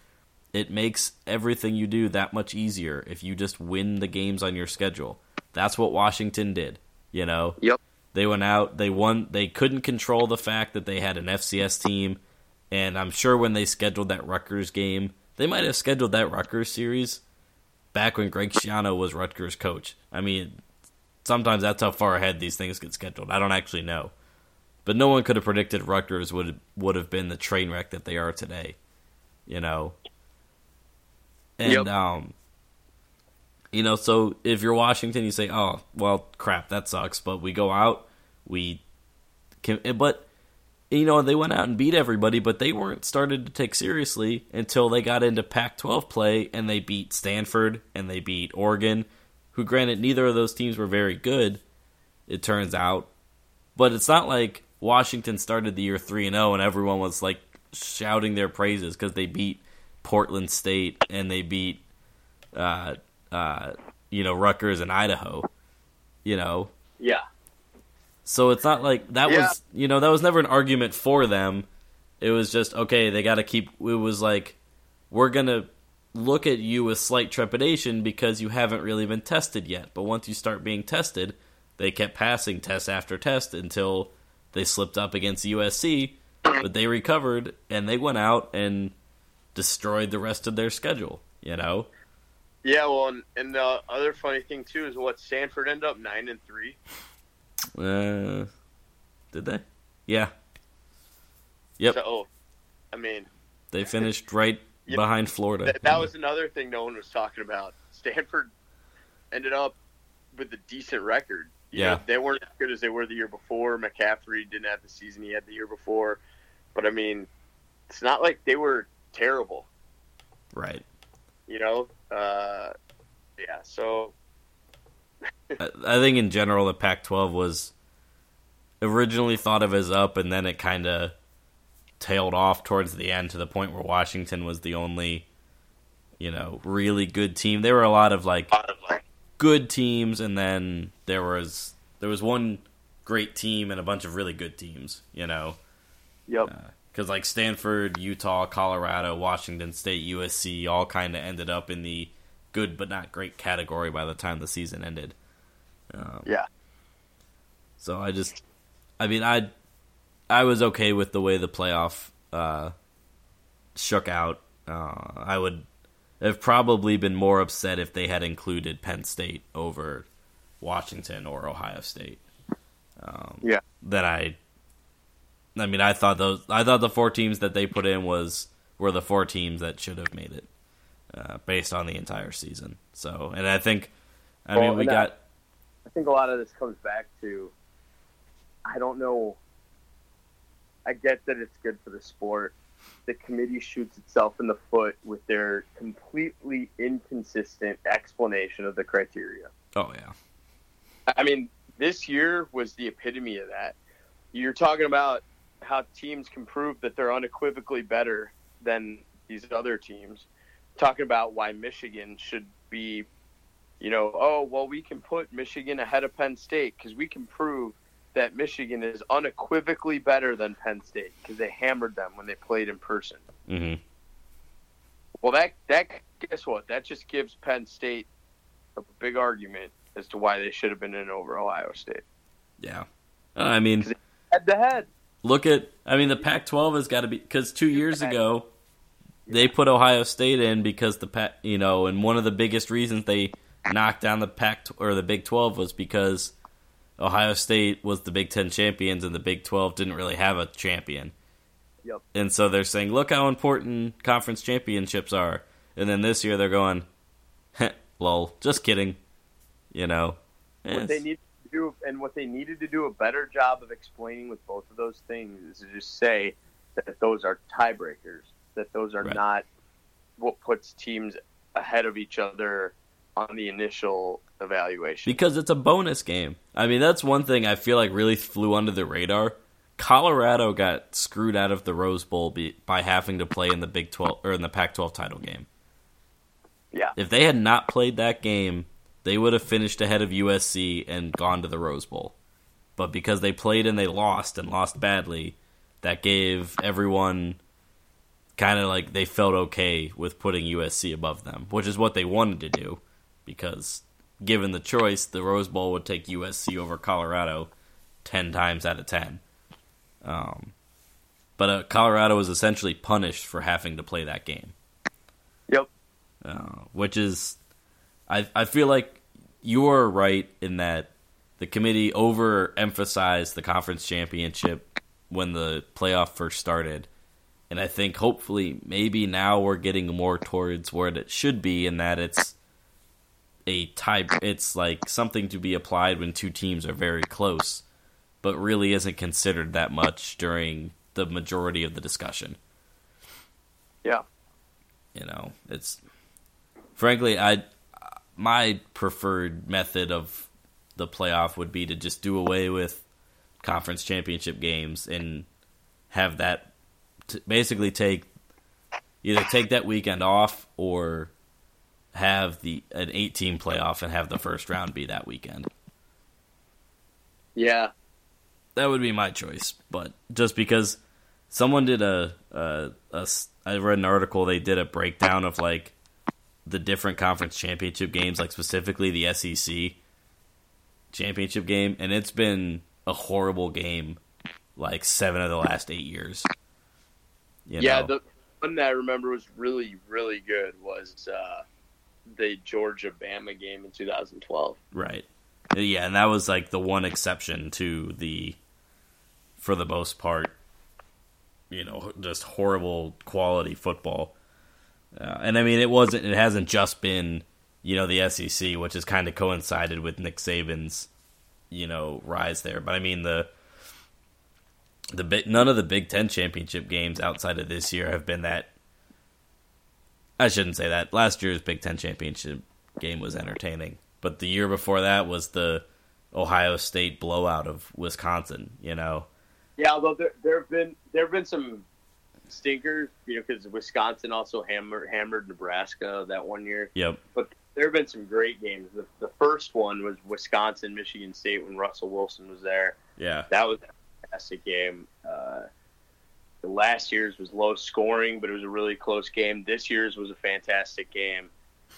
it makes everything you do that much easier if you just win the games on your schedule. That's what Washington did, you know? Yep. They went out, they won, they couldn't control the fact that they had an FCS team, and I'm sure when they scheduled that Rutgers game, they might have scheduled that Rutgers series back when Greg Schiano was Rutgers coach. I mean, sometimes that's how far ahead these things get scheduled. I don't actually know. But no one could have predicted Rutgers would have been the train wreck that they are today, you know? And, you know, so if you're Washington, you say, oh, well, crap, that sucks. But we go out, but, you know, they went out and beat everybody, but they weren't started to take seriously until they got into Pac-12 play, and they beat Stanford, and they beat Oregon, who, granted, neither of those teams were very good, it turns out. But it's not like Washington started the year 3-0 and everyone was, like, shouting their praises because they beat Portland State and they beat... you know, Rutgers and Idaho, you know? Yeah. So it's not like that was, you know, that was never an argument for them. It was just, okay, they got to keep, it was like, we're going to look at you with slight trepidation because you haven't really been tested yet. But once you start being tested, they kept passing test after test until they slipped up against USC, but they recovered and they went out and destroyed the rest of their schedule, you know? Yeah, well, and the other funny thing, too, is what, Stanford ended up 9-3? Did they? Yeah. Yep. So, I mean... They finished right behind Florida. That was another thing no one was talking about. Stanford ended up with a decent record. You know, they weren't as good as they were the year before. McCaffrey didn't have the season he had the year before. But, I mean, it's not like they were terrible. Right. You know? Yeah, so... I think in general the Pac-12 was originally thought of as up, and then it kind of tailed off towards the end to the point where Washington was the only, you know, really good team. There were a lot of, like, good teams, and then there was one great team and a bunch of really good teams, you know? Yep. Because, like, Stanford, Utah, Colorado, Washington State, USC all kind of ended up in the good but not great category by the time the season ended. So I was okay with the way the playoff shook out. I would have probably been more upset if they had included Penn State over Washington or Ohio State. I thought those. I thought the four teams that they put in were the four teams that should have made it, based on the entire season. So, and I think, I think a lot of this comes back to, I don't know. I get that it's good for the sport. The committee shoots itself in the foot with their completely inconsistent explanation of the criteria. Oh yeah. I mean, this year was the epitome of that. You're talking about how teams can prove that they're unequivocally better than these other teams. Talking about why Michigan should be, we can put Michigan ahead of Penn State because we can prove that Michigan is unequivocally better than Penn State because they hammered them when they played in person. Mm-hmm. Well, that guess what? That just gives Penn State a big argument as to why they should have been in over Ohio State. Yeah. Head-to-head. The Pac-12 has got to be, because 2 years ago they put Ohio State in because and one of the biggest reasons they knocked down the the Big 12 was because Ohio State was the Big 10 champions and the Big 12 didn't really have a champion. Yep. And so they're saying, look how important conference championships are. And then this year they're going, lol, just kidding. What they needed to do a better job of explaining with both of those things is to just say that those are tiebreakers, that those are not what puts teams ahead of each other on the initial evaluation. Because it's a bonus game. That's one thing I feel like really flew under the radar. Colorado got screwed out of the Rose Bowl by having to play in the Big 12 or in the Pac-12 title game. Yeah. If they had not played that game, they would have finished ahead of USC and gone to the Rose Bowl. But because they played and they lost, and lost badly, that gave everyone kind of like they felt okay with putting USC above them, which is what they wanted to do because given the choice, the Rose Bowl would take USC over Colorado 10 times out of 10. But Colorado was essentially punished for having to play that game. Yep. Which is... I feel like you're right in that the committee overemphasized the conference championship when the playoff first started. And I think hopefully maybe now we're getting more towards where it should be in that it's a tie. It's like something to be applied when two teams are very close, but really isn't considered that much during the majority of the discussion. Yeah. It's frankly, my preferred method of the playoff would be to just do away with conference championship games and have that basically take that weekend off or have an 8-team playoff and have the first round be that weekend. Yeah. That would be my choice, but just because someone did I read an article, they did a breakdown of like the different conference championship games, like specifically the SEC championship game, and it's been a horrible game like 7 of the last 8 years. The one that I remember was really, really good was the Georgia-Bama game in 2012. Right. Yeah, and that was like the one exception to for the most part, just horrible quality football. It hasn't just been, the SEC, which has kind of coincided with Nick Saban's, rise there. But none of the Big Ten championship games outside of this year have been that. I shouldn't say that. Last year's Big Ten championship game was entertaining, but the year before that was the Ohio State blowout of Wisconsin. Yeah, although there have been some stinkers, because Wisconsin also hammered Nebraska that one year. Yep. But there have been some great games. The first one was Wisconsin, Michigan State when Russell Wilson was there. Yeah. That was a fantastic game. The last year's was low scoring, but it was a really close game. This year's was a fantastic game.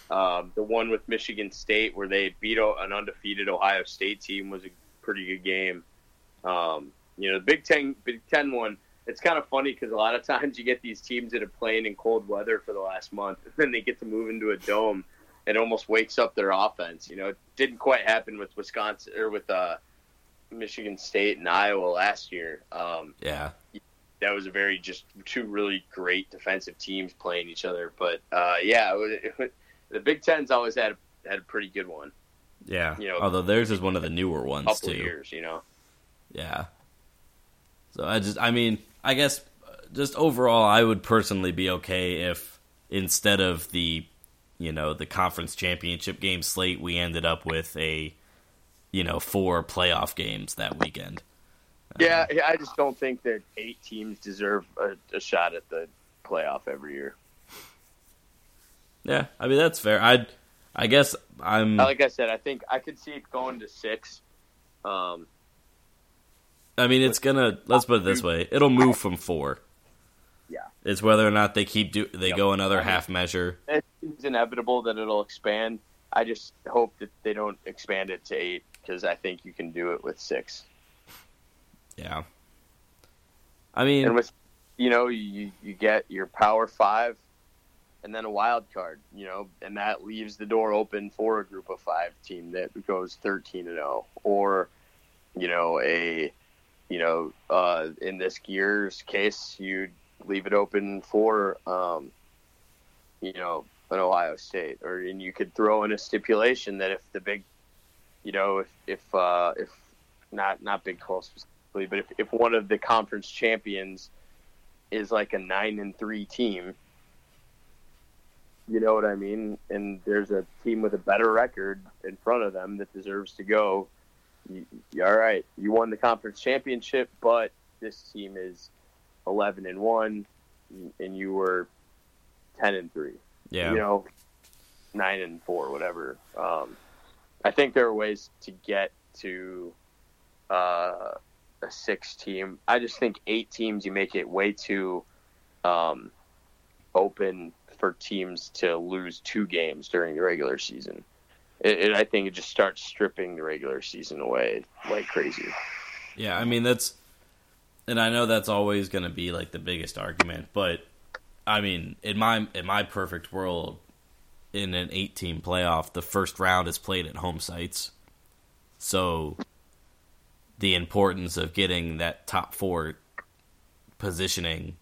The one with Michigan State where they beat an undefeated Ohio State team was a pretty good game. The Big Ten one. it's kind of funny because a lot of times you get these teams that have played in cold weather for the last month, and then they get to move into a dome. It almost wakes up their offense. You know, it didn't quite happen with Wisconsin or with Michigan State and Iowa last year. Yeah, that was a very just two really great defensive teams playing each other. But yeah, the Big Ten's always had a pretty good one. Yeah, you know, although theirs is one of the newer ones couple too. Years, you know. Yeah. So I guess overall, I would personally be okay if instead of the conference championship game slate, we ended up with four playoff games that weekend. Yeah, I just don't think that 8 teams deserve a shot at the playoff every year. Yeah, I mean, that's fair. Like I said, I think I could see it going to 6. I mean, let's put it this way. It'll move from 4. Yeah. It's whether or not they go another half measure. It's inevitable that it'll expand. I just hope that they don't expand it to 8 because I think you can do it with 6. Yeah. I mean... And with, you get your Power 5 and then a wild card, and that leaves the door open for a Group of 5 team that goes 13-0 or, in this year's case, you'd leave it open for, an Ohio State, and you could throw in a stipulation that if the big, if not Big 12 specifically, but if one of the conference champions is like a 9-3 team, you know what I mean, and there's a team with a better record in front of them that deserves to go. All right, you won the conference championship, but this team is 11-1, and you were 10-3. Yeah, 9-4, whatever. I think there are ways to get to a 6 team. I just think 8 teams, you make it way too open for teams to lose 2 games during the regular season. I think it just starts stripping the regular season away like crazy. Yeah, I mean, and I know that's always going to be like the biggest argument, but I mean, in my perfect world, in an 8-team playoff, the first round is played at home sites. So the importance of getting that top 4 positioning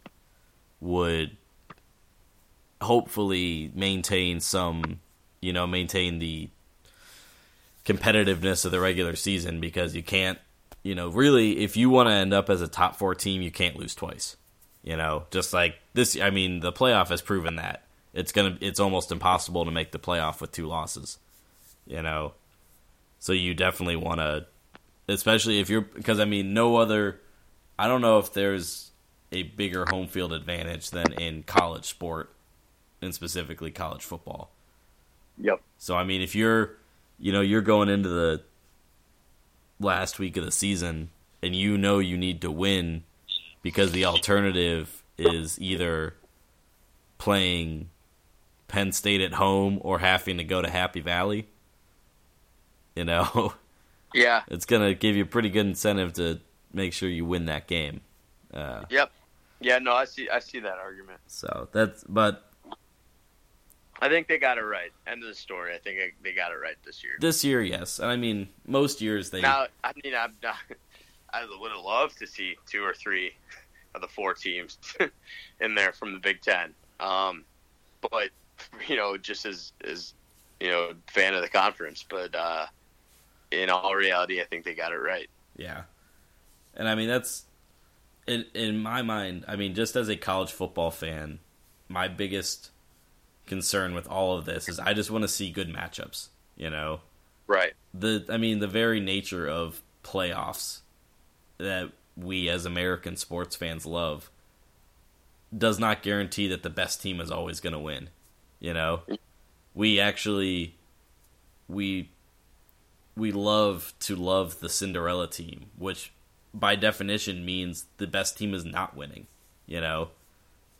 would hopefully maintain some, maintain the competitiveness of the regular season, because you can't, really, if you want to end up as a top 4 team, you can't lose twice. Just like this, I mean, the playoff has proven that it's almost impossible to make the playoff with 2 losses, so you definitely want to, especially if you're, because I mean, I don't know if there's a bigger home field advantage than in college sport and specifically college football. Yep. So, I mean, if you're, you're going into the last week of the season and you need to win, because the alternative is either playing Penn State at home or having to go to Happy Valley, Yeah. It's going to give you a pretty good incentive to make sure you win that game. Yep. Yeah, no, I see that argument. So, but I think they got it right. End of the story. I think they got it right this year. This year, yes. And I mean, most years they... Now, I mean, I would have loved to see 2 or 3 of the 4 teams in there from the Big Ten. But, just as fan of the conference. But in all reality, I think they got it right. Yeah. And I mean, that's... In my mind, I mean, just as a college football fan, my biggest concern with all of this is I just want to see good matchups, Right. The very nature of playoffs that we as American sports fans love does not guarantee that the best team is always going to win, We love the Cinderella team, which by definition means the best team is not winning,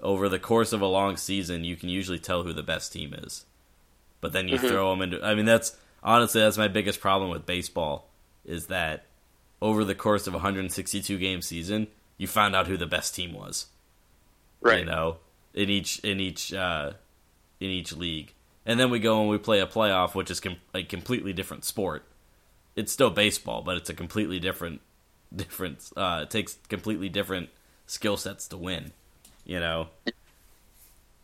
Over the course of a long season, you can usually tell who the best team is. But then you throw them into... I mean, that's my biggest problem with baseball, is that over the course of a 162-game season, you found out who the best team was, right? You know, in each league, and then we go and we play a playoff, which is a completely different sport. It's still baseball, but it's a completely different. It takes completely different skill sets to win, you know.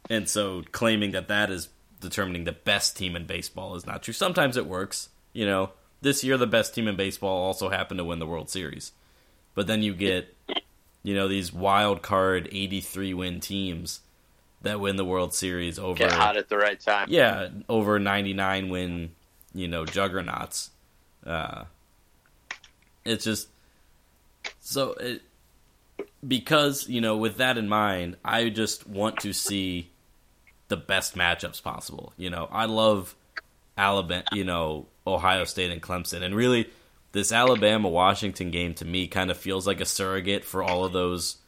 And so claiming that is determining the best team in baseball is not true. Sometimes it works, you know. This year, the best team in baseball also happened to win the World Series. But then you get, you know, these wild card 83-win teams that win the World Series over... Get hot at the right time. Yeah, over 99-win, you know, juggernauts. It's just... So, because, you know, with that in mind, I just want to see the best matchups possible. You know, I love Alabama, you know... Ohio State and Clemson, and really this Alabama-Washington game to me kind of feels like a surrogate for all of those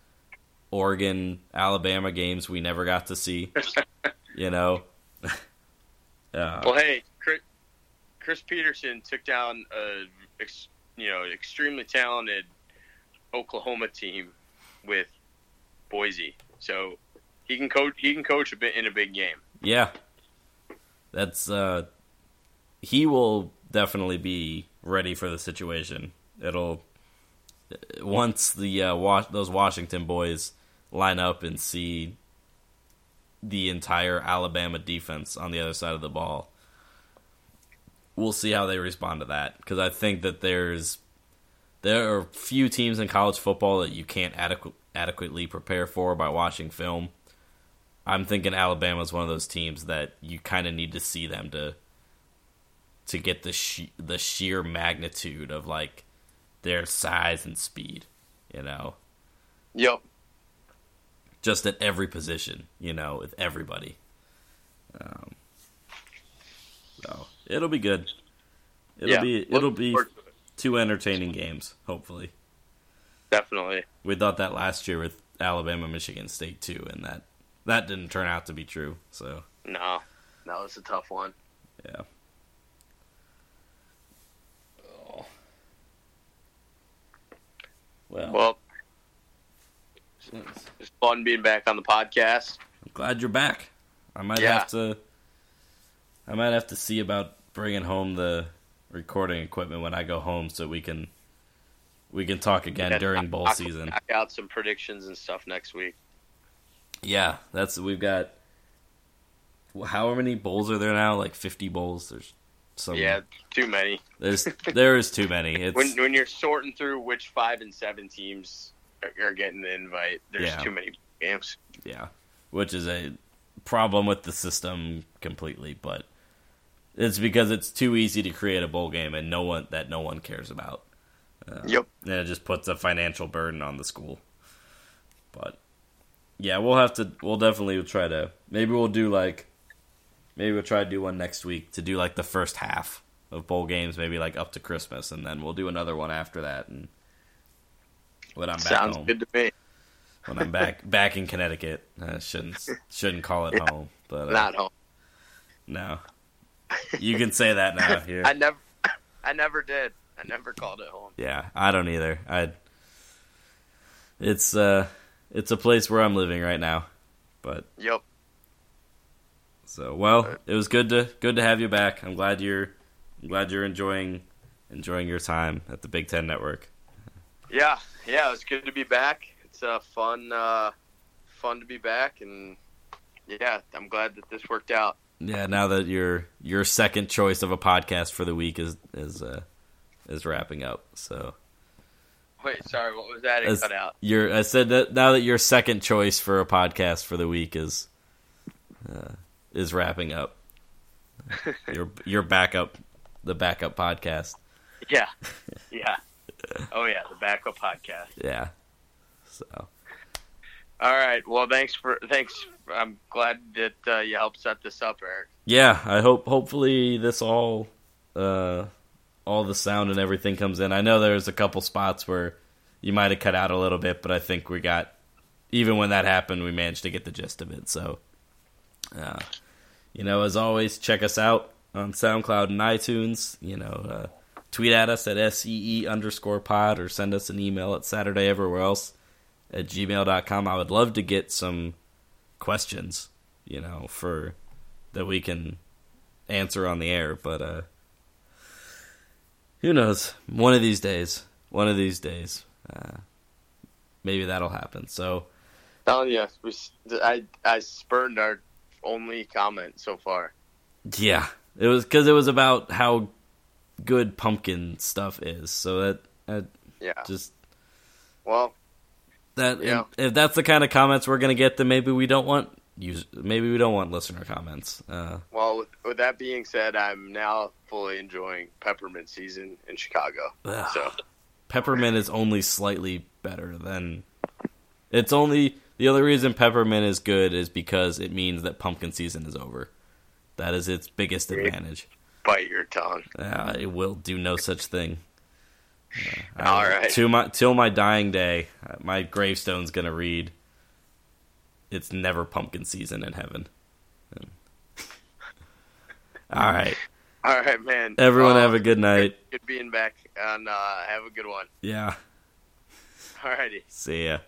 Oregon-Alabama games we never got to see, you know. Well, hey, Chris Peterson took down extremely talented Oklahoma team with Boise, so he can coach a bit in a big game. Yeah, that's he will definitely be ready for the situation. Once the those Washington boys line up and see the entire Alabama defense on the other side of the ball, we'll see how they respond to that. Because I think that there are few teams in college football that you can't adequately prepare for by watching film. I'm thinking Alabama's one of those teams that you kind of need to see them to get the sheer magnitude of, like, their size and speed, you know? Yep. Just at every position, you know, with everybody. So, it'll be good. It'll be two entertaining games, hopefully. Definitely. We thought that last year with Alabama, Michigan State, too, and that didn't turn out to be true, so. No. That was a tough one. Yeah. Well, it's fun being back on the podcast. I'm glad you're back. I might have to see about bringing home the recording equipment when I go home, so we can talk again during bowl season. I got some predictions and stuff next week. Yeah, we've got. How many bowls are there now? Like 50 bowls. There's. Some, yeah, too many. There is too many. It's, when you're sorting through which 5 and 7 teams are getting the invite, there's too many games. Yeah, which is a problem with the system completely, but it's because it's too easy to create a bowl game and no one cares about. Yep, and it just puts a financial burden on the school. But yeah, we'll definitely try to. Maybe we'll try to do one next week to do, like, the first half of bowl games, maybe, like, up to Christmas, and then we'll do another one after that. And when I'm back home. Sounds good to me. When I'm back in Connecticut. I shouldn't call it home. But, not home. No. You can say that now. Here. I never did. I never called it home. Yeah, I don't either. It's a place where I'm living right now. But yep. So, well, it was good to have you back. I'm glad you're enjoying your time at the Big Ten Network. Yeah, it was good to be back. It's fun to be back, and yeah, I'm glad that this worked out. Yeah, now that your second choice of a podcast for the week is wrapping up. So. Wait, sorry, what was that? It cut out. I said that now that your second choice for a podcast for the week is wrapping up. Your backup, the backup podcast. Yeah. Oh yeah, the backup podcast. Yeah. So. All right. Well, thanks. I'm glad that you helped set this up, Eric. Yeah, I hopefully this all the sound and everything comes in. I know there's a couple spots where you might have cut out a little bit, but I think even when that happened, we managed to get the gist of it. So. You know, as always, check us out on SoundCloud and iTunes. You know, tweet at us at SEE_pod or send us an email at Saturday Everywhere Else at gmail.com. I would love to get some questions, you know, for that we can answer on the air. But who knows? One of these days, maybe that'll happen. So, oh, yes, I spurned our only comment so far. Yeah, it was because it was about how good pumpkin stuff is. So that yeah, just well. That yeah. If that's the kind of comments we're going to get, then maybe we don't want listener comments. Well, with that being said, I'm now fully enjoying peppermint season in Chicago. So peppermint is only slightly better than it's only the only reason peppermint is good is because it means that pumpkin season is over. That is its biggest advantage. Bite your tongue. It will do no such thing. All right. Till my dying day, my gravestone's gonna read, "It's never pumpkin season in heaven." All right, man. Everyone, have a good night. Good being back, and have a good one. Yeah. All righty. See ya.